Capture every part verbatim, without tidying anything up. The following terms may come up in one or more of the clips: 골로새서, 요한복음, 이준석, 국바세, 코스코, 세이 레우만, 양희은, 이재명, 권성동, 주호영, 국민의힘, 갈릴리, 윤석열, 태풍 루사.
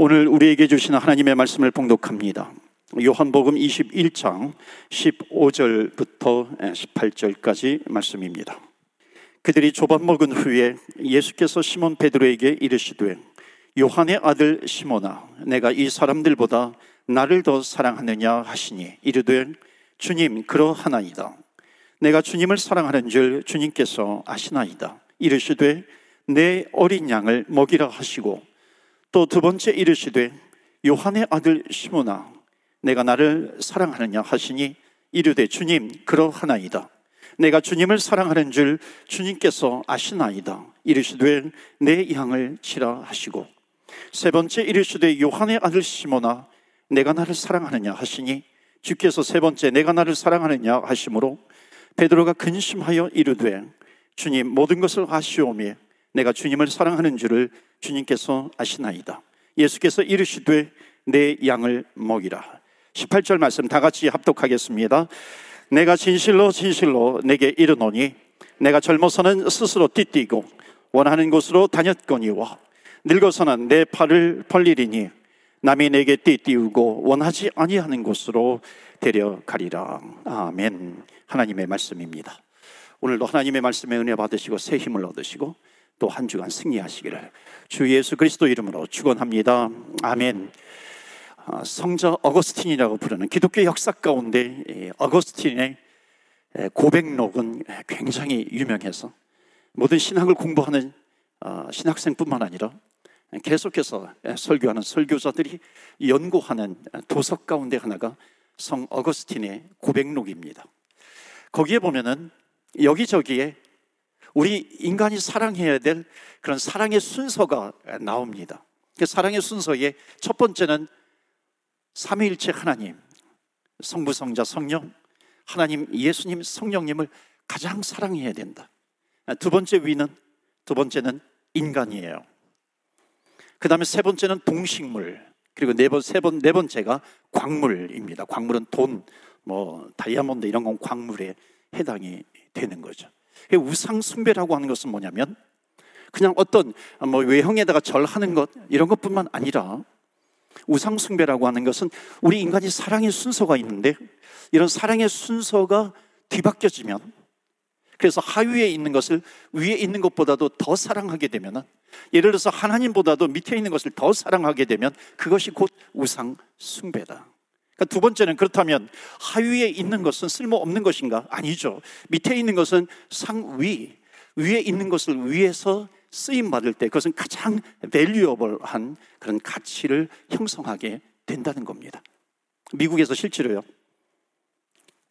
오늘 우리에게 주시는 하나님의 말씀을 봉독합니다. 요한복음 이십일 장 십오 절부터 십팔 절까지 말씀입니다. 그들이 조밥 먹은 후에 예수께서 시몬 베드로에게 이르시되 요한의 아들 시몬아, 내가 이 사람들보다 나를 더 사랑하느냐 하시니, 이르되 주님 그러하나이다. 내가 주님을 사랑하는 줄 주님께서 아시나이다. 이르시되 내 어린 양을 먹이라 하시고, 또 두 번째 이르시되 요한의 아들 시몬아, 내가 나를 사랑하느냐 하시니, 이르되 주님 그러하나이다. 내가 주님을 사랑하는 줄 주님께서 아시나이다. 이르시되 내 양을 치라 하시고, 세 번째 이르시되 요한의 아들 시몬아, 내가 나를 사랑하느냐 하시니, 주께서 세 번째 내가 나를 사랑하느냐 하심으로 베드로가 근심하여 이르되 주님 모든 것을 아시오매 내가 주님을 사랑하는 줄을 주님께서 아시나이다. 예수께서 이르시되 내 양을 먹이라. 십팔 절 말씀 다 같이 합독하겠습니다. 내가 진실로 진실로 내게 이르노니 내가 젊어서는 스스로 띠띠고 원하는 곳으로 다녔거니와 늙어서는 내 팔을 벌리리니 남이 내게 띠띠우고 원하지 아니하는 곳으로 데려가리라. 아멘. 하나님의 말씀입니다. 오늘도 하나님의 말씀에 은혜 받으시고 새 힘을 얻으시고 또 한 주간 승리하시기를 주 예수 그리스도 이름으로 축원합니다. 아멘. 성자 어거스틴이라고 부르는 기독교 역사 가운데 어거스틴의 고백록은 굉장히 유명해서 모든 신학을 공부하는 신학생뿐만 아니라 계속해서 설교하는 설교자들이 연구하는 도서 가운데 하나가 성 어거스틴의 고백록입니다. 거기에 보면은 여기저기에 우리 인간이 사랑해야 될 그런 사랑의 순서가 나옵니다. 그 사랑의 순서에 첫 번째는 삼위일체 하나님, 성부, 성자, 성령, 하나님, 예수님, 성령님을 가장 사랑해야 된다. 두 번째 위는, 두 번째는 인간이에요. 그 다음에 세 번째는 동식물, 그리고 네 번, 세 번, 네 번째가 광물입니다. 광물은 돈, 뭐 다이아몬드 이런 건 광물에 해당이 되는 거죠. 우상 숭배라고 하는 것은 뭐냐면 그냥 어떤 뭐 외형에다가 절하는 것 이런 것뿐만 아니라 우상 숭배라고 하는 것은 우리 인간이 사랑의 순서가 있는데 이런 사랑의 순서가 뒤바뀌어지면, 그래서 하위에 있는 것을 위에 있는 것보다도 더 사랑하게 되면, 예를 들어서 하나님보다도 밑에 있는 것을 더 사랑하게 되면 그것이 곧 우상 숭배다. 그러니까 두 번째는, 그렇다면 하위에 있는 것은 쓸모없는 것인가? 아니죠. 밑에 있는 것은 상위, 위에 있는 것을 위해서 쓰임받을 때 그것은 가장 밸류어블한 그런 가치를 형성하게 된다는 겁니다. 미국에서 실제로요,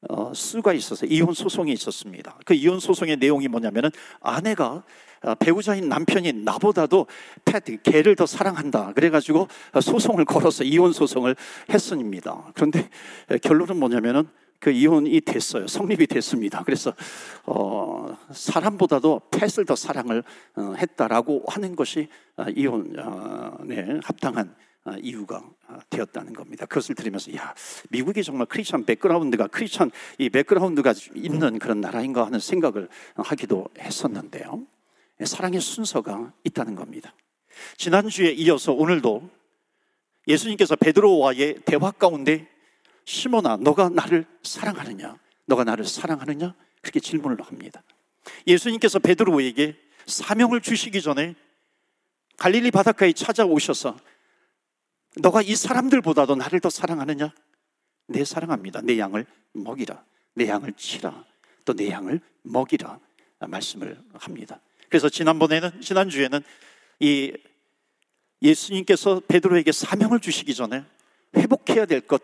어, 수가 있어서 이혼 소송이 있었습니다. 그 이혼 소송의 내용이 뭐냐면은 아내가 배우자인 남편이 나보다도 패트, 개를 더 사랑한다 그래가지고 소송을 걸어서 이혼 소송을 했습니다. 그런데 결론은 뭐냐면은 그 이혼이 됐어요. 성립이 됐습니다. 그래서 어, 사람보다도 펫을 더 사랑을 어, 했다라고 하는 것이 어, 이혼에 어, 네, 합당한 이유가 되었다는 겁니다. 그것을 들으면서 야, 미국이 정말 크리스천 백그라운드가 크리스천 이 백그라운드가 있는 그런 나라인가 하는 생각을 하기도 했었는데요. 사랑의 순서가 있다는 겁니다. 지난주에 이어서 오늘도 예수님께서 베드로와의 대화 가운데 시몬아, 너가 나를 사랑하느냐? 너가 나를 사랑하느냐? 그렇게 질문을 합니다. 예수님께서 베드로에게 사명을 주시기 전에 갈릴리 바닷가에 찾아오셔서 너가 이 사람들보다도 나를 더 사랑하느냐? 내 사랑합니다. 내 양을 먹이라. 내 양을 치라. 또 내 양을 먹이라. 말씀을 합니다. 그래서 지난번에는, 지난주에는 이 예수님께서 베드로에게 사명을 주시기 전에 회복해야 될 것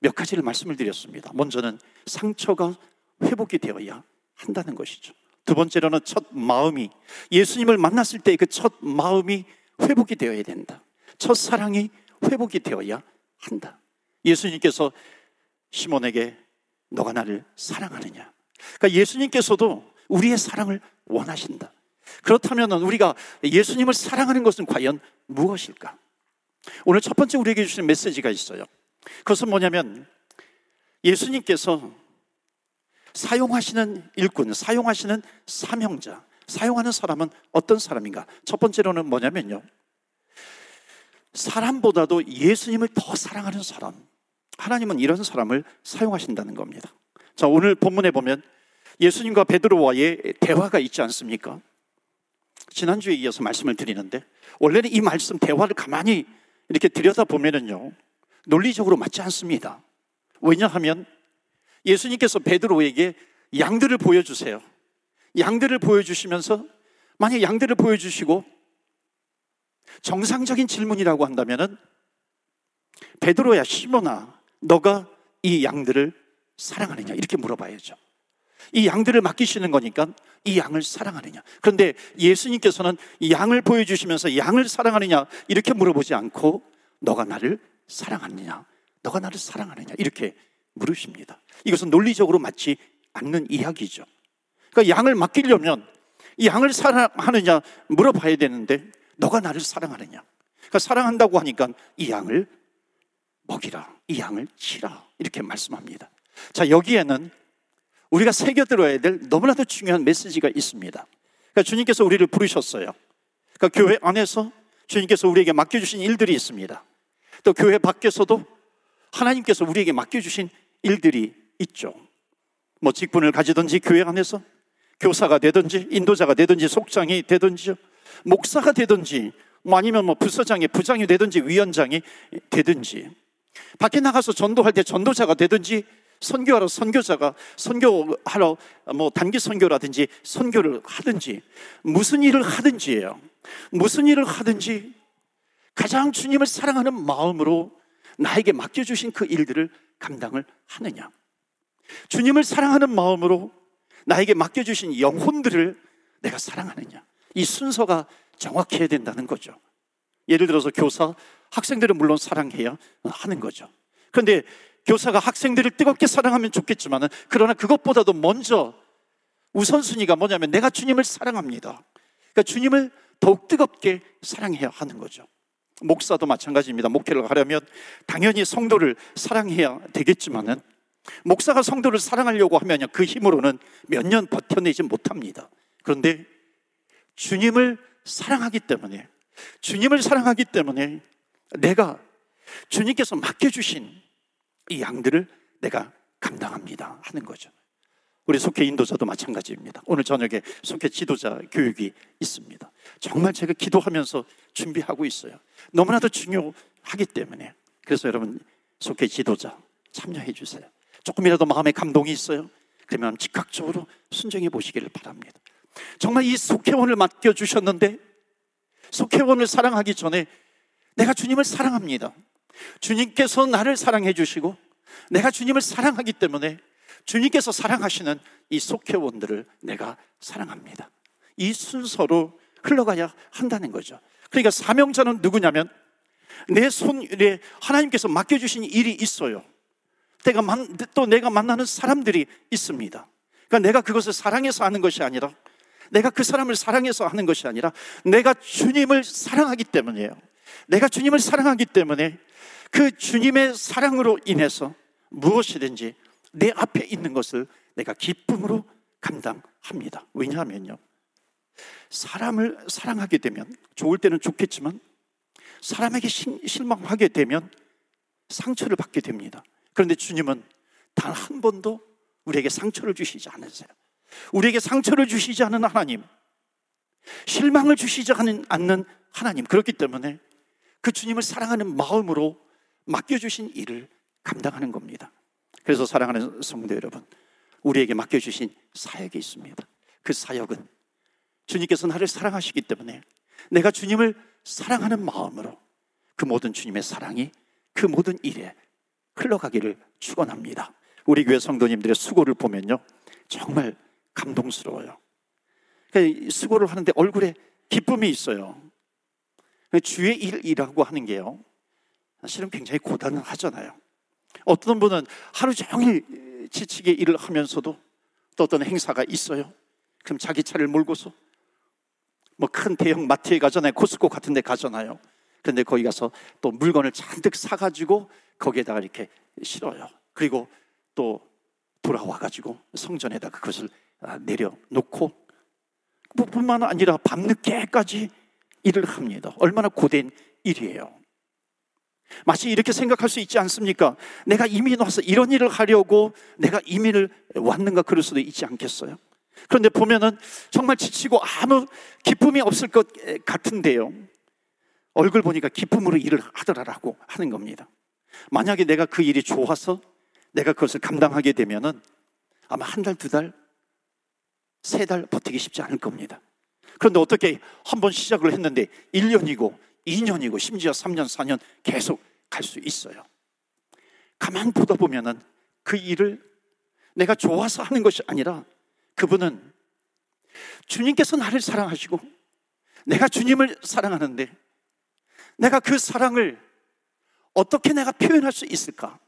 몇 가지를 말씀을 드렸습니다. 먼저는 상처가 회복이 되어야 한다는 것이죠. 두 번째로는 첫 마음이, 예수님을 만났을 때의 그 첫 마음이 회복이 되어야 된다. 첫 사랑이 회복이 되어야 한다. 예수님께서 시몬에게 너가 나를 사랑하느냐. 그러니까 예수님께서도 우리의 사랑을 원하신다. 그렇다면 우리가 예수님을 사랑하는 것은 과연 무엇일까? 오늘 첫 번째 우리에게 주시는 메시지가 있어요. 그것은 뭐냐면 예수님께서 사용하시는 일꾼, 사용하시는 사명자, 사용하는 사람은 어떤 사람인가? 첫 번째로는 뭐냐면요, 사람보다도 예수님을 더 사랑하는 사람, 하나님은 이런 사람을 사용하신다는 겁니다. 자, 오늘 본문에 보면 예수님과 베드로와의 대화가 있지 않습니까? 지난주에 이어서 말씀을 드리는데, 원래는 이 말씀 대화를 가만히 이렇게 들여다보면은요 논리적으로 맞지 않습니다. 왜냐하면 예수님께서 베드로에게 양들을 보여주세요, 양들을 보여주시면서, 만약 양들을 보여주시고 정상적인 질문이라고 한다면은 베드로야 시몬아 너가 이 양들을 사랑하느냐 이렇게 물어봐야죠. 이 양들을 맡기시는 거니까 이 양을 사랑하느냐. 그런데 예수님께서는 양을 보여주시면서 양을 사랑하느냐 이렇게 물어보지 않고 너가 나를 사랑하느냐, 너가 나를 사랑하느냐 이렇게 물으십니다. 이것은 논리적으로 맞지 않는 이야기죠. 그러니까 양을 맡기려면 이 양을 사랑하느냐 물어봐야 되는데 너가 나를 사랑하느냐, 그러니까 사랑한다고 하니까 이 양을 먹이라, 이 양을 치라 이렇게 말씀합니다. 자, 여기에는 우리가 새겨들어야 될 너무나도 중요한 메시지가 있습니다. 그러니까 주님께서 우리를 부르셨어요. 그러니까 교회 안에서 주님께서 우리에게 맡겨주신 일들이 있습니다. 또 교회 밖에서도 하나님께서 우리에게 맡겨주신 일들이 있죠. 뭐 직분을 가지든지, 교회 안에서 교사가 되든지, 인도자가 되든지, 속장이 되든지, 목사가 되든지, 뭐 아니면 뭐 부서장이, 부장이 되든지, 위원장이 되든지, 밖에 나가서 전도할 때 전도자가 되든지, 선교하러 선교자가, 선교하러 뭐 단기 선교라든지 선교를 하든지, 무슨 일을 하든지예요. 무슨 일을 하든지 가장 주님을 사랑하는 마음으로 나에게 맡겨주신 그 일들을 감당을 하느냐, 주님을 사랑하는 마음으로 나에게 맡겨주신 영혼들을 내가 사랑하느냐, 이 순서가 정확해야 된다는 거죠. 예를 들어서 교사, 학생들은 물론 사랑해야 하는 거죠. 그런데 교사가 학생들을 뜨겁게 사랑하면 좋겠지만, 그러나 그것보다도 먼저 우선순위가 뭐냐면 내가 주님을 사랑합니다. 그러니까 주님을 더욱 뜨겁게 사랑해야 하는 거죠. 목사도 마찬가지입니다. 목회를 하려면 당연히 성도를 사랑해야 되겠지만은, 목사가 성도를 사랑하려고 하면 그 힘으로는 몇 년 버텨내지 못합니다. 그런데 주님을 사랑하기 때문에, 주님을 사랑하기 때문에 내가 주님께서 맡겨주신 이 양들을 내가 감당합니다 하는 거죠. 우리 속회 인도자도 마찬가지입니다. 오늘 저녁에 속회 지도자 교육이 있습니다. 정말 제가 기도하면서 준비하고 있어요. 너무나도 중요하기 때문에. 그래서 여러분 속회 지도자 참여해 주세요. 조금이라도 마음에 감동이 있어요? 그러면 즉각적으로 순정해 보시기를 바랍니다. 정말 이 속회원을 맡겨주셨는데, 속회원을 사랑하기 전에 내가 주님을 사랑합니다, 주님께서 나를 사랑해 주시고 내가 주님을 사랑하기 때문에 주님께서 사랑하시는 이 속회원들을 내가 사랑합니다, 이 순서로 흘러가야 한다는 거죠. 그러니까 사명자는 누구냐면, 내 손에 하나님께서 맡겨주신 일이 있어요. 내가 만, 또 내가 만나는 사람들이 있습니다. 그러니까 내가 그것을 사랑해서 하는 것이 아니라, 내가 그 사람을 사랑해서 하는 것이 아니라 내가 주님을 사랑하기 때문이에요. 내가 주님을 사랑하기 때문에 그 주님의 사랑으로 인해서 무엇이든지 내 앞에 있는 것을 내가 기쁨으로 감당합니다. 왜냐하면요, 사람을 사랑하게 되면, 좋을 때는 좋겠지만 사람에게 실망하게 되면 상처를 받게 됩니다. 그런데 주님은 단 한 번도 우리에게 상처를 주시지 않으세요. 우리에게 상처를 주시지 않은 하나님, 실망을 주시지 않는 하나님. 그렇기 때문에 그 주님을 사랑하는 마음으로 맡겨주신 일을 감당하는 겁니다. 그래서 사랑하는 성도 여러분, 우리에게 맡겨주신 사역이 있습니다. 그 사역은 주님께서 나를 사랑하시기 때문에 내가 주님을 사랑하는 마음으로 그 모든 주님의 사랑이 그 모든 일에 흘러가기를 축원합니다. 우리 교회 성도님들의 수고를 보면요 정말 감동스러워요. 그러니까 수고를 하는데 얼굴에 기쁨이 있어요. 주의 일이라고 하는 게요 사실은 굉장히 고단하잖아요. 어떤 분은 하루 종일 지치게 일을 하면서도, 또 어떤 행사가 있어요. 그럼 자기 차를 몰고서 뭐 큰 대형 마트에 가잖아요. 코스코 같은 데 가잖아요. 그런데 거기 가서 또 물건을 잔뜩 사가지고 거기에다가 이렇게 실어요. 그리고 또 돌아와가지고 성전에다 그것을 내려놓고, 뿐만 아니라 밤늦게까지 일을 합니다. 얼마나 고된 일이에요. 마치 이렇게 생각할 수 있지 않습니까? 내가 이민 와서 이런 일을 하려고 내가 이민을 왔는가 그럴 수도 있지 않겠어요? 그런데 보면은 정말 지치고 아무 기쁨이 없을 것 같은데요, 얼굴 보니까 기쁨으로 일을 하더라라고 하는 겁니다. 만약에 내가 그 일이 좋아서 내가 그것을 감당하게 되면은 아마 한 달, 두 달, 세 달 버티기 쉽지 않을 겁니다. 그런데 어떻게 한번 시작을 했는데 일 년이고 이 년이고 심지어 삼 년, 사 년 계속 갈 수 있어요. 가만 보다 보면은 그 일을 내가 좋아서 하는 것이 아니라 그분은 주님께서 나를 사랑하시고 내가 주님을 사랑하는데 내가 그 사랑을 어떻게 내가 표현할 수 있을까?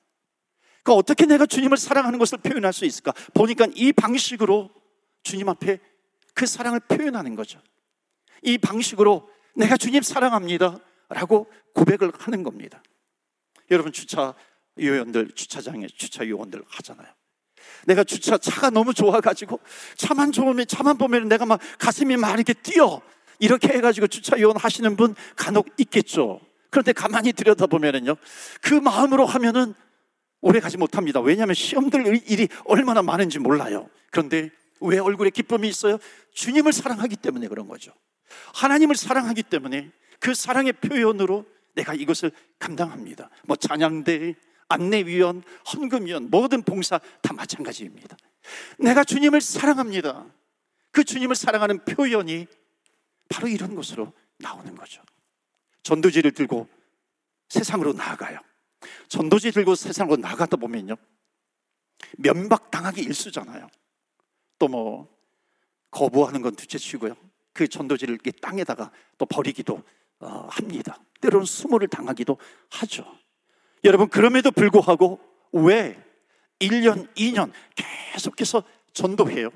그 어떻게 내가 주님을 사랑하는 것을 표현할 수 있을까? 보니까 이 방식으로 주님 앞에 그 사랑을 표현하는 거죠. 이 방식으로 내가 주님 사랑합니다 라고 고백을 하는 겁니다. 여러분, 주차 요원들, 주차장에 주차 요원들 하잖아요. 내가 주차 차가 너무 좋아가지고 차만 좋으면, 차만 보면 내가 막 가슴이 막 이렇게 뛰어, 이렇게 해가지고 주차 요원 하시는 분 간혹 있겠죠. 그런데 가만히 들여다보면은요, 그 마음으로 하면은 오래 가지 못합니다. 왜냐하면 시험들 일이 얼마나 많은지 몰라요. 그런데 왜 얼굴에 기쁨이 있어요? 주님을 사랑하기 때문에 그런 거죠. 하나님을 사랑하기 때문에 그 사랑의 표현으로 내가 이것을 감당합니다. 뭐 찬양대, 안내위원, 헌금위원, 모든 봉사 다 마찬가지입니다. 내가 주님을 사랑합니다. 그 주님을 사랑하는 표현이 바로 이런 것으로 나오는 거죠. 전도지를 들고 세상으로 나아가요. 전도지 들고 세상으로 나아가다 보면요, 면박당하기 일쑤잖아요. 또 뭐 거부하는 건 둘째치고요, 그 전도지를 이렇게 땅에다가 또 버리기도 어, 합니다. 때로는 수모를 당하기도 하죠. 여러분, 그럼에도 불구하고 왜 일 년, 이 년 계속해서 전도해요?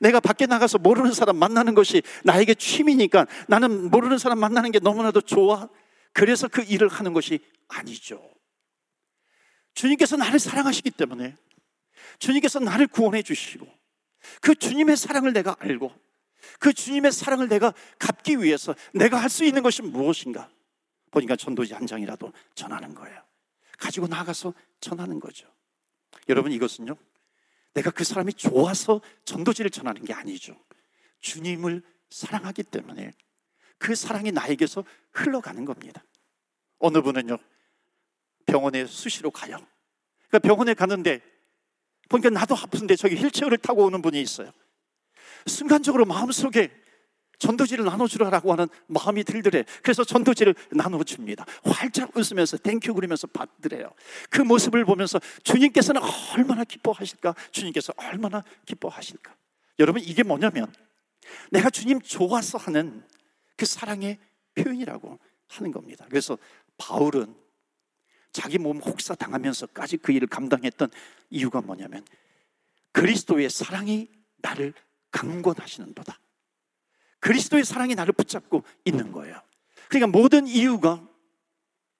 내가 밖에 나가서 모르는 사람 만나는 것이 나에게 취미니까, 나는 모르는 사람 만나는 게 너무나도 좋아, 그래서 그 일을 하는 것이 아니죠. 주님께서 나를 사랑하시기 때문에, 주님께서 나를 구원해 주시고, 그 주님의 사랑을 내가 알고, 그 주님의 사랑을 내가 갚기 위해서 내가 할 수 있는 것이 무엇인가? 보니까 전도지 한 장이라도 전하는 거예요. 가지고 나가서 전하는 거죠. 여러분, 이것은요, 내가 그 사람이 좋아서 전도지를 전하는 게 아니죠. 주님을 사랑하기 때문에 그 사랑이 나에게서 흘러가는 겁니다. 어느 분은요, 병원에 수시로 가요. 그러니까 병원에 가는데 보니까 나도 아픈데 저기 휠체어를 타고 오는 분이 있어요. 순간적으로 마음속에 전도지를 나눠주라고 하는 마음이 들더래. 그래서 전도지를 나눠줍니다. 활짝 웃으면서 땡큐 그러면서 받더래요. 그 모습을 보면서 주님께서는 얼마나 기뻐하실까? 주님께서 얼마나 기뻐하실까? 여러분, 이게 뭐냐면 내가 주님 좋아서 하는 그 사랑의 표현이라고 하는 겁니다. 그래서 바울은 자기 몸 혹사당하면서까지 그 일을 감당했던 이유가 뭐냐면 그리스도의 사랑이 나를 강권하시는 도다. 그리스도의 사랑이 나를 붙잡고 있는 거예요. 그러니까 모든 이유가,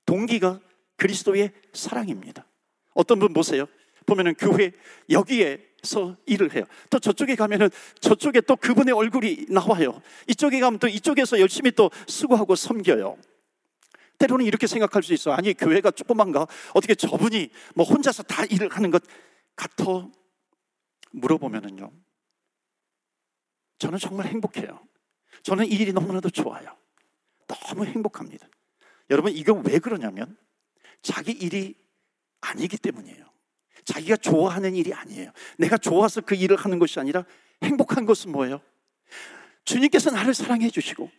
동기가 그리스도의 사랑입니다. 어떤 분 보세요. 보면은 교회 여기에서 일을 해요. 또 저쪽에 가면은 저쪽에 또 그분의 얼굴이 나와요. 이쪽에 가면 또 이쪽에서 열심히 또 수고하고 섬겨요. 때로는 이렇게 생각할 수 있어. 아니, 교회가 조그만가? 어떻게 저분이 뭐 혼자서 다 일을 하는 것 같아? 물어보면은요, 저는 정말 행복해요. 저는 이 일이 너무나도 좋아요. 너무 행복합니다. 여러분, 이건 왜 그러냐면 자기 일이 아니기 때문이에요. 자기가 좋아하는 일이 아니에요. 내가 좋아서 그 일을 하는 것이 아니라 행복한 것은 뭐예요? 주님께서 나를 사랑해 주시고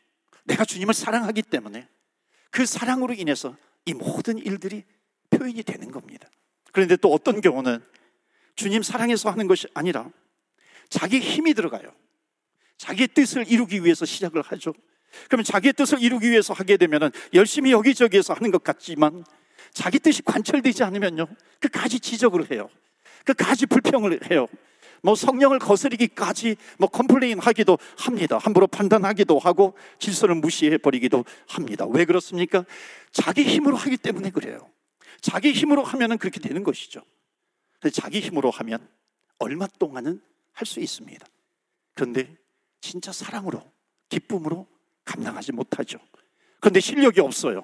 내가 주님을 사랑하기 때문에 그 사랑으로 인해서 이 모든 일들이 표현이 되는 겁니다. 그런데 또 어떤 경우는 주님 사랑해서 하는 것이 아니라 자기 힘이 들어가요. 자기의 뜻을 이루기 위해서 시작을 하죠. 그러면 자기의 뜻을 이루기 위해서 하게 되면 열심히 여기저기에서 하는 것 같지만 자기 뜻이 관철되지 않으면요, 그까지 지적을 해요. 그까지 불평을 해요. 뭐 성령을 거스리기까지 뭐 컴플레인 하기도 합니다. 함부로 판단하기도 하고 질서를 무시해버리기도 합니다. 왜 그렇습니까? 자기 힘으로 하기 때문에 그래요. 자기 힘으로 하면 그렇게 되는 것이죠. 자기 힘으로 하면 얼마 동안은 할 수 있습니다. 그런데 진짜 사랑으로, 기쁨으로 감당하지 못하죠. 그런데 실력이 없어요.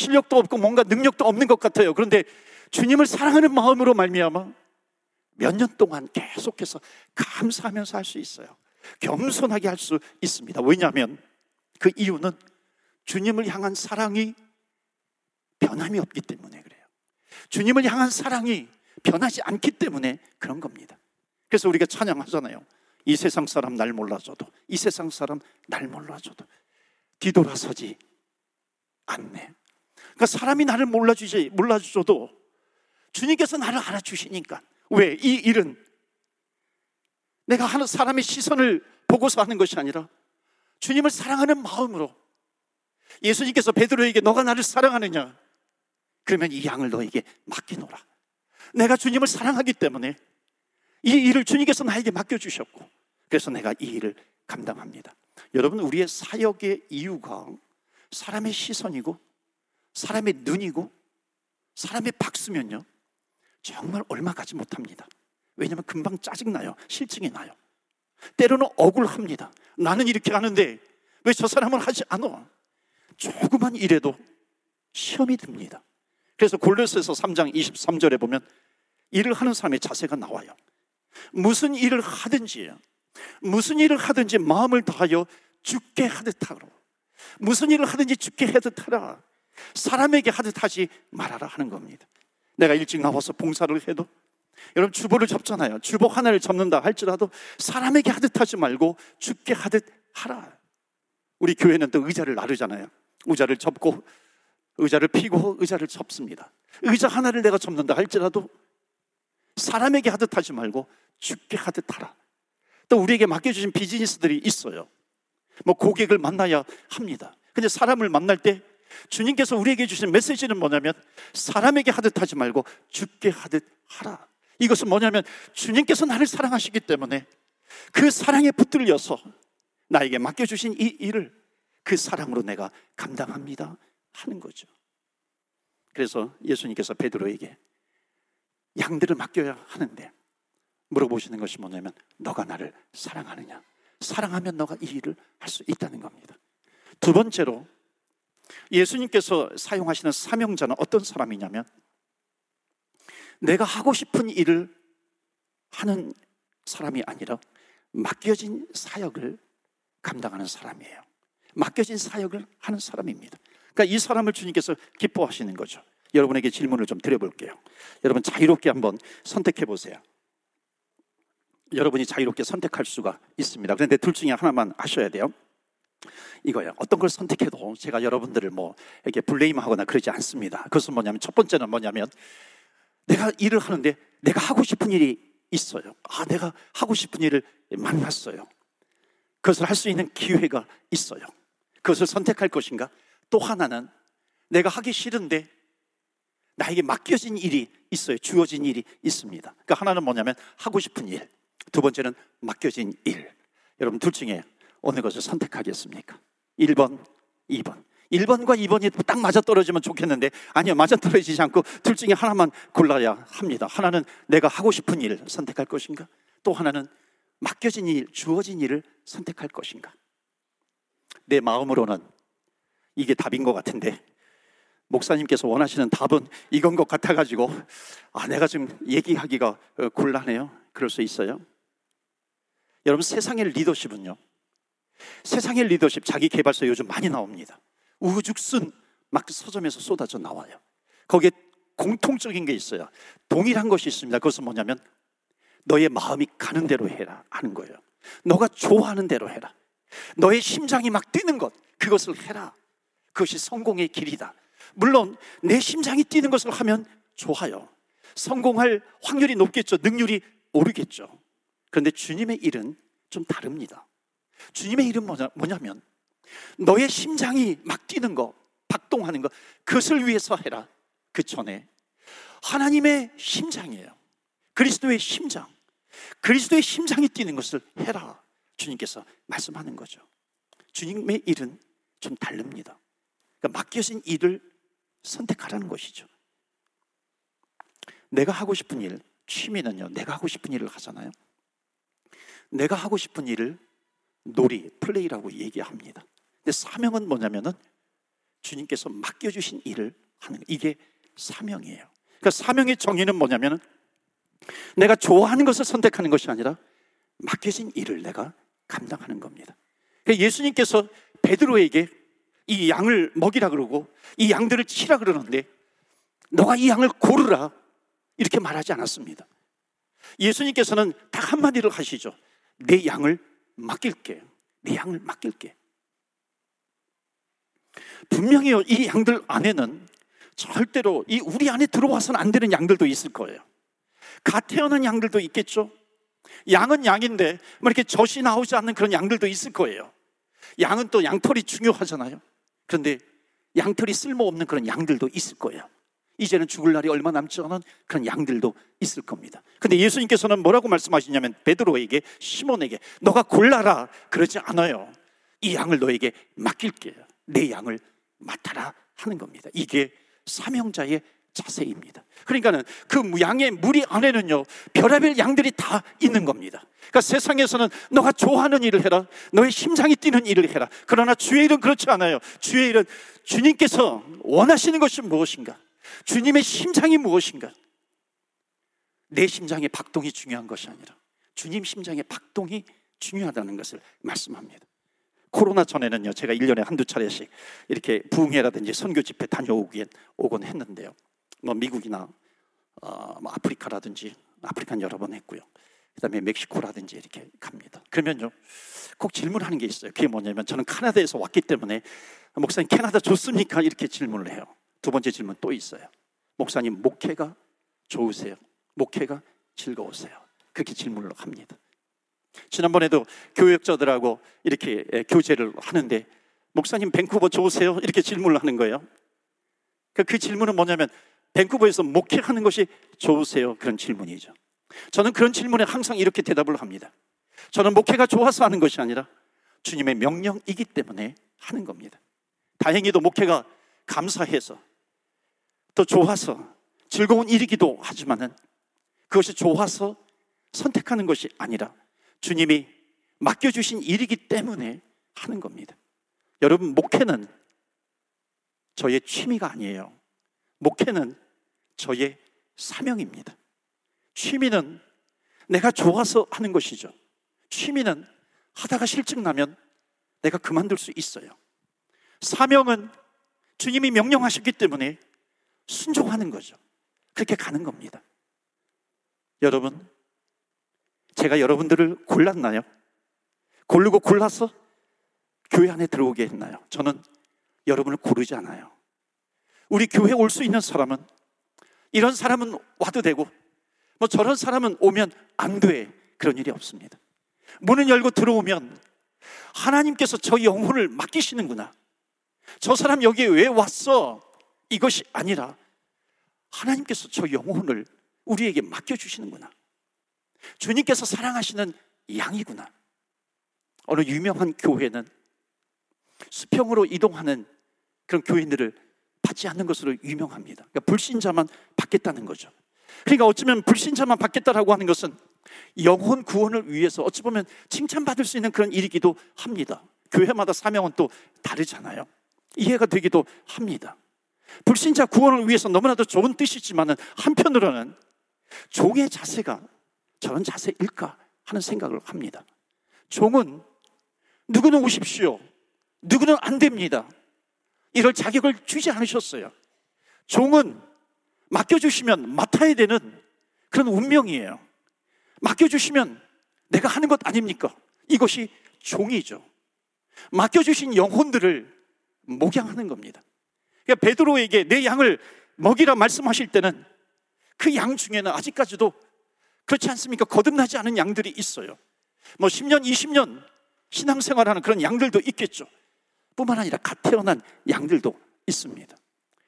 실력도 없고 뭔가 능력도 없는 것 같아요. 그런데 주님을 사랑하는 마음으로 말미암아 몇 년 동안 계속해서 감사하면서 할 수 있어요. 겸손하게 할 수 있습니다. 왜냐하면 그 이유는 주님을 향한 사랑이 변함이 없기 때문에 그래요. 주님을 향한 사랑이 변하지 않기 때문에 그런 겁니다. 그래서 우리가 찬양하잖아요. 이 세상 사람 날 몰라줘도, 이 세상 사람 날 몰라줘도 뒤돌아서지 않네. 그러니까 사람이 나를 몰라주지, 몰라줘도 주님께서 나를 알아주시니까. 왜? 이 일은 내가 하는 사람의 시선을 보고서 하는 것이 아니라 주님을 사랑하는 마음으로. 예수님께서 베드로에게 너가 나를 사랑하느냐? 그러면 이 양을 너에게 맡기노라. 내가 주님을 사랑하기 때문에 이 일을 주님께서 나에게 맡겨주셨고, 그래서 내가 이 일을 감당합니다. 여러분, 우리의 사역의 이유가 사람의 시선이고 사람의 눈이고 사람의 박수면요, 정말 얼마 가지 못합니다. 왜냐하면 금방 짜증나요. 실증이 나요. 때로는 억울합니다. 나는 이렇게 하는데 왜 저 사람은 하지 않아? 조그만 일에도 시험이 듭니다. 그래서 골로새서 삼 장 이십삼 절에 보면 일을 하는 사람의 자세가 나와요. 무슨 일을 하든지 무슨 일을 하든지 마음을 다하여 주께 하듯 하라. 무슨 일을 하든지 주께 하듯 하라. 사람에게 하듯 하지 말아라 하는 겁니다. 내가 일찍 나와서 봉사를 해도, 여러분 주보를 접잖아요. 주보 하나를 접는다 할지라도 사람에게 하듯 하지 말고 주께 하듯 하라. 우리 교회는 또 의자를 나르잖아요. 의자를 접고 의자를 피고 의자를 접습니다. 의자 하나를 내가 접는다 할지라도 사람에게 하듯 하지 말고 주께 하듯 하라. 또 우리에게 맡겨주신 비즈니스들이 있어요. 뭐 고객을 만나야 합니다. 근데 사람을 만날 때 주님께서 우리에게 주신 메시지는 뭐냐면 사람에게 하듯 하지 말고 주께 하듯 하라. 이것은 뭐냐면 주님께서 나를 사랑하시기 때문에 그 사랑에 붙들려서 나에게 맡겨주신 이 일을 그 사랑으로 내가 감당합니다 하는 거죠. 그래서 예수님께서 베드로에게 양들을 맡겨야 하는데 물어보시는 것이 뭐냐면 너가 나를 사랑하느냐? 사랑하면 너가 이 일을 할 수 있다는 겁니다. 두 번째로 예수님께서 사용하시는 사명자는 어떤 사람이냐면 내가 하고 싶은 일을 하는 사람이 아니라 맡겨진 사역을 감당하는 사람이에요. 맡겨진 사역을 하는 사람입니다. 그러니까 이 사람을 주님께서 기뻐하시는 거죠. 여러분에게 질문을 좀 드려볼게요. 여러분 자유롭게 한번 선택해보세요. 여러분이 자유롭게 선택할 수가 있습니다. 그런데 둘 중에 하나만 아셔야 돼요. 이거예요. 어떤 걸 선택해도 제가 여러분들을 뭐 이렇게 블레임하거나 그러지 않습니다. 그것은 뭐냐면, 첫 번째는 뭐냐면 내가 일을 하는데 내가 하고 싶은 일이 있어요. 아, 내가 하고 싶은 일을 만났어요. 그것을 할 수 있는 기회가 있어요. 그것을 선택할 것인가? 또 하나는 내가 하기 싫은데 나에게 맡겨진 일이 있어요. 주어진 일이 있습니다. 그러니까 하나는 뭐냐면 하고 싶은 일, 두 번째는 맡겨진 일. 여러분 둘 중에 어느 것을 선택하겠습니까? 일 번, 이 번. 일 번과 이 번이 딱 맞아떨어지면 좋겠는데 아니요, 맞아떨어지지 않고 둘 중에 하나만 골라야 합니다. 하나는 내가 하고 싶은 일을 선택할 것인가? 또 하나는 맡겨진 일, 주어진 일을 선택할 것인가? 내 마음으로는 이게 답인 것 같은데 목사님께서 원하시는 답은 이건 것 같아가지고 아, 내가 지금 얘기하기가 곤란해요. 그럴 수 있어요. 여러분, 세상의 리더십은요, 세상의 리더십, 자기 개발서 요즘 많이 나옵니다. 우후죽순 막 서점에서 쏟아져 나와요. 거기에 공통적인 게 있어요. 동일한 것이 있습니다. 그것은 뭐냐면 너의 마음이 가는 대로 해라 하는 거예요. 너가 좋아하는 대로 해라. 너의 심장이 막 뛰는 것, 그것을 해라. 그것이 성공의 길이다. 물론 내 심장이 뛰는 것을 하면 좋아요. 성공할 확률이 높겠죠. 능률이 오르겠죠. 그런데 주님의 일은 좀 다릅니다. 주님의 일은 뭐냐면 너의 심장이 막 뛰는 거, 박동하는 거, 그것을 위해서 해라. 그 전에 하나님의 심장이에요. 그리스도의 심장, 그리스도의 심장이 뛰는 것을 해라. 주님께서 말씀하는 거죠. 주님의 일은 좀 다릅니다. 그러니까 맡겨진 일을 선택하라는 것이죠. 내가 하고 싶은 일, 취미는요, 내가 하고 싶은 일을 하잖아요. 내가 하고 싶은 일을 놀이, 플레이라고 얘기합니다. 근데 사명은 뭐냐면은 주님께서 맡겨주신 일을 하는, 이게 사명이에요. 그러니까 사명의 정의는 뭐냐면 내가 좋아하는 것을 선택하는 것이 아니라 맡겨진 일을 내가 감당하는 겁니다. 그러니까 예수님께서 베드로에게 이 양을 먹이라 그러고 이 양들을 치라 그러는데 너가 이 양을 고르라 이렇게 말하지 않았습니다. 예수님께서는 딱 한마디로 하시죠. 내 양을 맡길게. 내 양을 맡길게. 분명히 이 양들 안에는 절대로 이 우리 안에 들어와서는 안 되는 양들도 있을 거예요. 갓 태어난 양들도 있겠죠. 양은 양인데 뭐 이렇게 젖이 나오지 않는 그런 양들도 있을 거예요. 양은 또 양털이 중요하잖아요. 그런데 양털이 쓸모없는 그런 양들도 있을 거예요. 이제는 죽을 날이 얼마 남지 않은 그런 양들도 있을 겁니다. 그런데 예수님께서는 뭐라고 말씀하시냐면 베드로에게, 시몬에게 너가 골라라 그러지 않아요. 이 양을 너에게 맡길게요. 내 양을 맡아라 하는 겁니다. 이게 사명자의 자세입니다. 그러니까는 그 양의 무리 안에는요 별의별 양들이 다 있는 겁니다. 그러니까 세상에서는 너가 좋아하는 일을 해라, 너의 심장이 뛰는 일을 해라. 그러나 주의 일은 그렇지 않아요. 주의 일은 주님께서 원하시는 것이 무엇인가, 주님의 심장이 무엇인가. 내 심장의 박동이 중요한 것이 아니라 주님 심장의 박동이 중요하다는 것을 말씀합니다. 코로나 전에는요 제가 일 년에 한두 차례씩 이렇게 부흥회라든지 선교 집회 다녀오긴 오곤 했는데요, 뭐 미국이나 어, 뭐 아프리카라든지 아프리카는 여러 번 했고요, 그 다음에 멕시코라든지 이렇게 갑니다. 그러면요 꼭 질문하는 게 있어요. 그게 뭐냐면 저는 캐나다에서 왔기 때문에 목사님 캐나다 좋습니까? 이렇게 질문을 해요. 두 번째 질문 또 있어요. 목사님 목회가 좋으세요? 목회가 즐거우세요? 그렇게 질문을 합니다. 지난번에도 교역자들하고 이렇게 교제를 하는데 목사님 밴쿠버 좋으세요? 이렇게 질문을 하는 거예요. 그 질문은 뭐냐면 밴쿠버에서 목회하는 것이 좋으세요? 그런 질문이죠. 저는 그런 질문에 항상 이렇게 대답을 합니다. 저는 목회가 좋아서 하는 것이 아니라 주님의 명령이기 때문에 하는 겁니다. 다행히도 목회가 감사해서 또 좋아서 즐거운 일이기도 하지만은 그것이 좋아서 선택하는 것이 아니라 주님이 맡겨주신 일이기 때문에 하는 겁니다. 여러분 목회는 저의 취미가 아니에요. 목회는 저의 사명입니다. 취미는 내가 좋아서 하는 것이죠. 취미는 하다가 실증나면 내가 그만둘 수 있어요. 사명은 주님이 명령하셨기 때문에 순종하는 거죠. 그렇게 가는 겁니다. 여러분, 제가 여러분들을 골랐나요? 고르고 골라서 교회 안에 들어오게 했나요? 저는 여러분을 고르지 않아요. 우리 교회 올 수 있는 사람은 이런 사람은 와도 되고 뭐 저런 사람은 오면 안 돼, 그런 일이 없습니다. 문을 열고 들어오면 하나님께서 저 영혼을 맡기시는구나, 저 사람 여기에 왜 왔어, 이것이 아니라 하나님께서 저 영혼을 우리에게 맡겨주시는구나, 주님께서 사랑하시는 양이구나. 어느 유명한 교회는 수평으로 이동하는 그런 교인들을 받지 않는 것으로 유명합니다. 그러니까 불신자만 받겠다는 거죠. 그러니까 어쩌면 불신자만 받겠다라고 하는 것은 영혼 구원을 위해서 어찌 보면 칭찬받을 수 있는 그런 일이기도 합니다. 교회마다 사명은 또 다르잖아요. 이해가 되기도 합니다. 불신자 구원을 위해서 너무나도 좋은 뜻이지만 한편으로는 종의 자세가 저런 자세일까 하는 생각을 합니다. 종은 누구는 오십시오, 누구는 안 됩니다, 이럴 자격을 주지 않으셨어요. 종은 맡겨주시면 맡아야 되는 그런 운명이에요. 맡겨주시면 내가 하는 것 아닙니까? 이것이 종이죠. 맡겨주신 영혼들을 목양하는 겁니다. 그러니까 베드로에게 내 양을 먹이라 말씀하실 때는 그 양 중에는 아직까지도 그렇지 않습니까? 거듭나지 않은 양들이 있어요. 뭐 십 년, 이십 년 신앙생활하는 그런 양들도 있겠죠. 뿐만 아니라 갓 태어난 양들도 있습니다.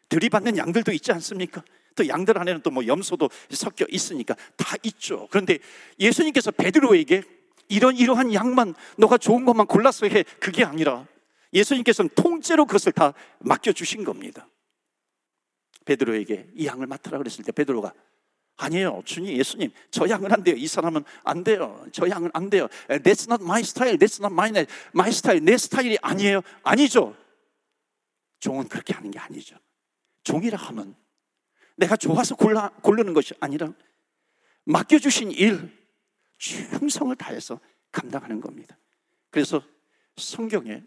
들이받는 양들도 있지 않습니까? 또 양들 안에는 또 뭐 염소도 섞여 있으니까 다 있죠. 그런데 예수님께서 베드로에게 이런 이러한 양만, 너가 좋은 것만 골라서 해, 그게 아니라 예수님께서는 통째로 그것을 다 맡겨주신 겁니다. 베드로에게 이 양을 맡으라 그랬을 때 베드로가 아니에요 주님, 예수님, 저 양은 안 돼요, 이 사람은 안 돼요, 저 양은 안 돼요, that's not my style, that's not my, my style, 내 스타일이 아니에요. 아니죠. 종은 그렇게 하는 게 아니죠. 종이라 하면 내가 좋아서 골라, 고르는 것이 아니라 맡겨주신 일 충성을 다해서 감당하는 겁니다. 그래서 성경에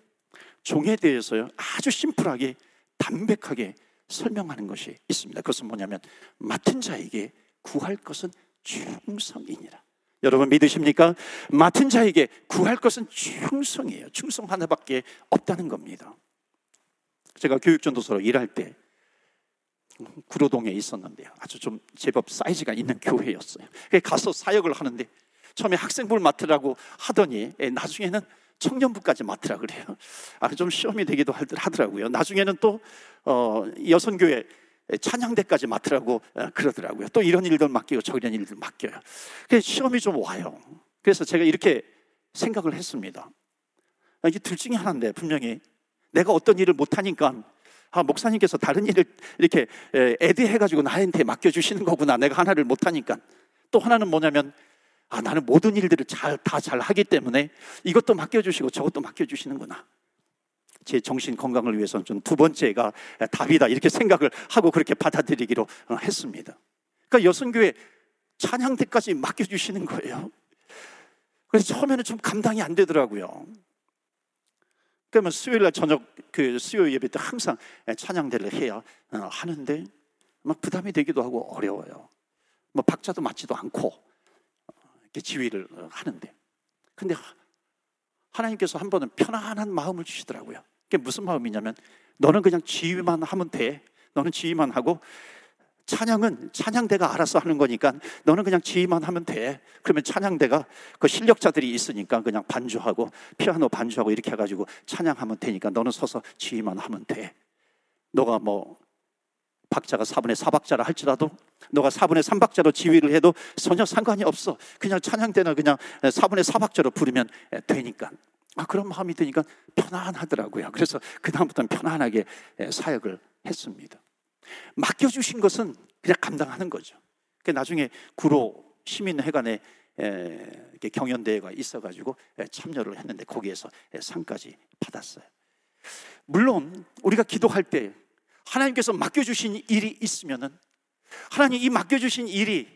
종에 대해서 아주 심플하게 담백하게 설명하는 것이 있습니다. 그것은 뭐냐면 맡은 자에게 구할 것은 충성이니라. 여러분 믿으십니까? 맡은 자에게 구할 것은 충성이에요. 충성 하나밖에 없다는 겁니다. 제가 교육전도서로 일할 때 구로동에 있었는데요, 아주 좀 제법 사이즈가 있는 교회였어요. 가서 사역을 하는데 처음에 학생부를 맡으라고 하더니 나중에는 청년부까지 맡으라 그래요. 아, 좀 시험이 되기도 하더라고요. 나중에는 또 어, 여선교회 찬양대까지 맡으라고 그러더라고요. 또 이런 일들 맡기고 저런 일들 맡겨요. 그래서 시험이 좀 와요. 그래서 제가 이렇게 생각을 했습니다. 아, 이게 둘 중에 하나인데 분명히 내가 어떤 일을 못하니까 아, 목사님께서 다른 일을 이렇게 애드해가지고 나한테 맡겨주시는 거구나. 내가 하나를 못하니까. 또 하나는 뭐냐면 아, 나는 모든 일들을 잘, 다 잘 하기 때문에 이것도 맡겨주시고 저것도 맡겨주시는구나. 제 정신 건강을 위해서는 좀 두 번째가 답이다 이렇게 생각을 하고 그렇게 받아들이기로 했습니다. 그러니까 여순교회 찬양대까지 맡겨주시는 거예요. 그래서 처음에는 좀 감당이 안 되더라고요. 그러면 수요일날 저녁 그 수요 예배 때 항상 찬양대를 해야 하는데 막 부담이 되기도 하고 어려워요. 뭐 박자도 맞지도 않고 지휘를 하는데, 근데 하나님께서 한 번은 편안한 마음을 주시더라고요. 그게 무슨 마음이냐면 너는 그냥 지휘만 하면 돼. 너는 지휘만 하고 찬양은 찬양대가 알아서 하는 거니까 너는 그냥 지휘만 하면 돼. 그러면 찬양대가 그 실력자들이 있으니까 그냥 반주하고 피아노 반주하고 이렇게 해가지고 찬양하면 되니까 너는 서서 지휘만 하면 돼. 너가 뭐 박자가 사분의 사박자라 할지라도 너가 사분의 삼박자로 지휘를 해도 전혀 상관이 없어. 그냥 찬양대나 그냥 사분의 사박자로 부르면 되니까. 아, 그런 마음이 드니까 편안하더라고요. 그래서 그다음부터는 편안하게 사역을 했습니다. 맡겨주신 것은 그냥 감당하는 거죠. 나중에 구로 시민회관에 경연대회가 있어가지고 참여를 했는데 거기에서 상까지 받았어요. 물론 우리가 기도할 때 하나님께서 맡겨주신 일이 있으면은 하나님 이 맡겨주신 일이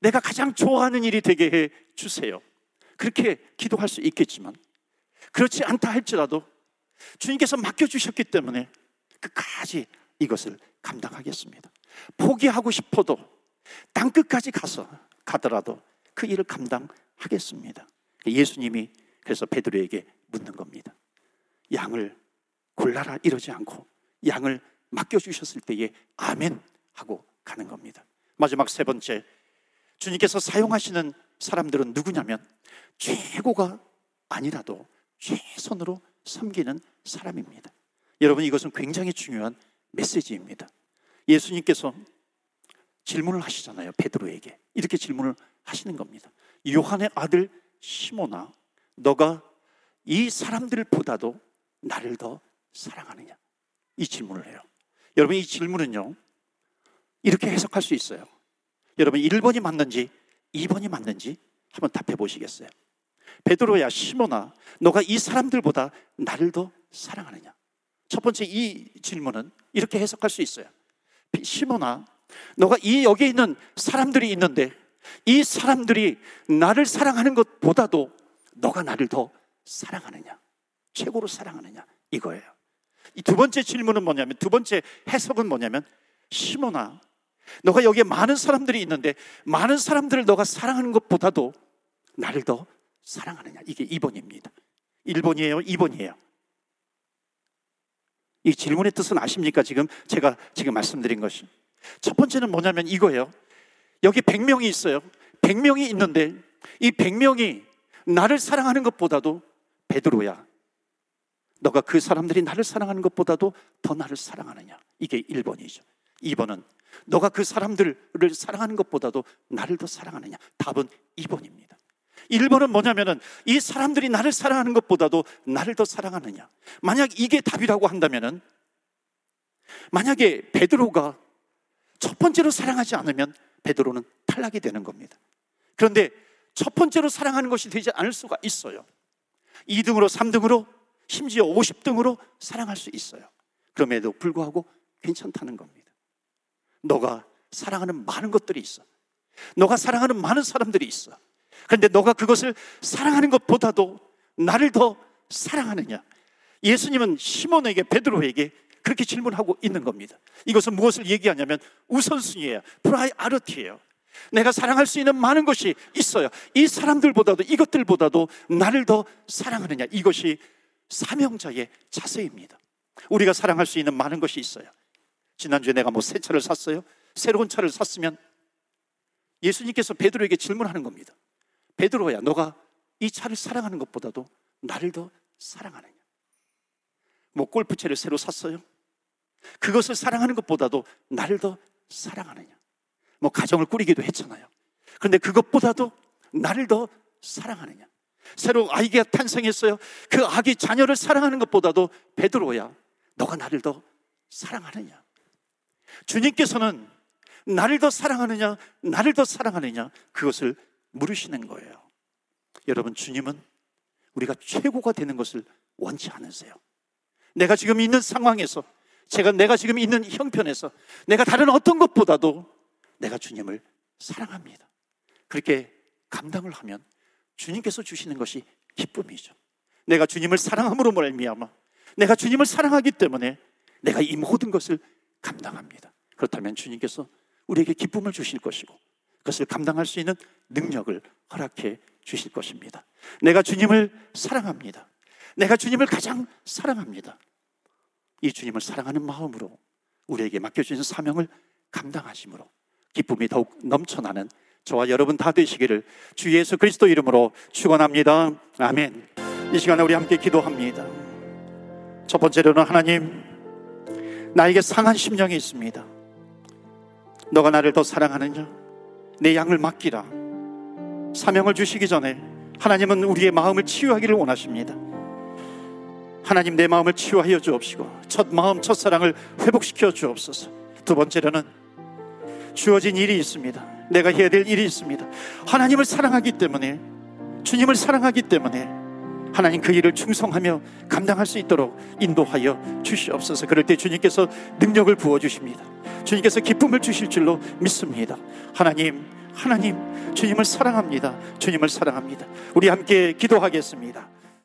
내가 가장 좋아하는 일이 되게 해 주세요. 그렇게 기도할 수 있겠지만 그렇지 않다 할지라도 주님께서 맡겨주셨기 때문에 끝까지 이것을 감당하겠습니다. 포기하고 싶어도 땅끝까지 가서 가더라도 그 일을 감당하겠습니다. 예수님이 그래서 베드로에게 묻는 겁니다. 양을 골라라 이러지 않고 양을 맡겨주셨을 때에 아멘 하고 가는 겁니다. 마지막 세 번째, 주님께서 사용하시는 사람들은 누구냐면 최고가 아니라도 최선으로 섬기는 사람입니다. 여러분 이것은 굉장히 중요한 메시지입니다. 예수님께서 질문을 하시잖아요. 베드로에게 이렇게 질문을 하시는 겁니다. 요한의 아들 시몬아, 너가 이 사람들보다도 나를 더 사랑하느냐? 이 질문을 해요. 여러분 이 질문은요 이렇게 해석할 수 있어요. 여러분 일 번이 맞는지 이 번이 맞는지 한번 답해 보시겠어요? 베드로야, 시몬아, 너가 이 사람들보다 나를 더 사랑하느냐? 첫 번째 이 질문은 이렇게 해석할 수 있어요. 시몬아, 너가 이 여기에 있는 사람들이 있는데 이 사람들이 나를 사랑하는 것보다도 너가 나를 더 사랑하느냐? 최고로 사랑하느냐? 이거예요. 이 두 번째 질문은 뭐냐면 두 번째 해석은 뭐냐면 시몬아, 너가 여기에 많은 사람들이 있는데 많은 사람들을 너가 사랑하는 것보다도 나를 더 사랑하느냐? 이게 이 번입니다. 일 번이에요? 이 번이에요? 이 질문의 뜻은 아십니까? 지금 제가 지금 말씀드린 것이 첫 번째는 뭐냐면 이거예요. 여기 백 명이 있어요. 백 명이 있는데 이 백 명이 나를 사랑하는 것보다도 베드로야, 너가 그 사람들이 나를 사랑하는 것보다도 더 나를 사랑하느냐? 이게 일 번이죠. 이 번은 너가 그 사람들을 사랑하는 것보다도 나를 더 사랑하느냐? 답은 이 번입니다. 일 번은 뭐냐면은 이 사람들이 나를 사랑하는 것보다도 나를 더 사랑하느냐? 만약 이게 답이라고 한다면은 만약에 베드로가 첫 번째로 사랑하지 않으면 베드로는 탈락이 되는 겁니다. 그런데 첫 번째로 사랑하는 것이 되지 않을 수가 있어요. 이 등으로 삼 등으로 심지어 오십 등으로 사랑할 수 있어요. 그럼에도 불구하고 괜찮다는 겁니다. 너가 사랑하는 많은 것들이 있어. 너가 사랑하는 많은 사람들이 있어. 그런데 너가 그것을 사랑하는 것보다도 나를 더 사랑하느냐? 예수님은 시몬에게, 베드로에게 그렇게 질문하고 있는 겁니다. 이것은 무엇을 얘기하냐면 우선순위예요. 프라이어리티예요. 내가 사랑할 수 있는 많은 것이 있어요. 이 사람들보다도, 이것들보다도 나를 더 사랑하느냐? 이것이 사명자의 자세입니다. 우리가 사랑할 수 있는 많은 것이 있어요. 지난주에 내가 뭐 새 차를 샀어요. 새로운 차를 샀으면 예수님께서 베드로에게 질문하는 겁니다. 베드로야, 너가 이 차를 사랑하는 것보다도 나를 더 사랑하느냐? 뭐 골프채를 새로 샀어요. 그것을 사랑하는 것보다도 나를 더 사랑하느냐? 뭐 가정을 꾸리기도 했잖아요. 그런데 그것보다도 나를 더 사랑하느냐? 새로 아이가 탄생했어요. 그 아기 자녀를 사랑하는 것보다도 베드로야, 너가 나를 더 사랑하느냐? 주님께서는 나를 더 사랑하느냐, 나를 더 사랑하느냐, 그것을 물으시는 거예요. 여러분, 주님은 우리가 최고가 되는 것을 원치 않으세요. 내가 지금 있는 상황에서, 제가 내가 지금 있는 형편에서 내가 다른 어떤 것보다도 내가 주님을 사랑합니다. 그렇게 감당을 하면 주님께서 주시는 것이 기쁨이죠. 내가 주님을 사랑함으로 말미암아, 내가 주님을 사랑하기 때문에 내가 이 모든 것을 감당합니다. 그렇다면 주님께서 우리에게 기쁨을 주실 것이고 그것을 감당할 수 있는 능력을 허락해 주실 것입니다. 내가 주님을 사랑합니다. 내가 주님을 가장 사랑합니다. 이 주님을 사랑하는 마음으로 우리에게 맡겨주신 사명을 감당하심으로 기쁨이 더욱 넘쳐나는 저와 여러분 다 되시기를 주 예수 그리스도 이름으로 축원합니다. 아멘. 이 시간에 우리 함께 기도합니다. 첫 번째로는, 하나님, 나에게 상한 심령이 있습니다. 너가 나를 더 사랑하느냐? 내 양을 맡기라. 사명을 주시기 전에 하나님은 우리의 마음을 치유하기를 원하십니다. 하나님, 내 마음을 치유하여 주옵시고 첫 마음, 첫 사랑을 회복시켜 주옵소서. 두 번째로는 주어진 일이 있습니다. 내가 해야 될 일이 있습니다. 하나님을 사랑하기 때문에, 주님을 사랑하기 때문에 하나님 그 일을 충성하며 감당할 수 있도록 인도하여 주시옵소서. 그럴 때 주님께서 능력을 부어주십니다. 주님께서 기쁨을 주실 줄로 믿습니다. 하나님, 하나님, 주님을 사랑합니다. 주님을 사랑합니다. 우리 함께 기도하겠습니다.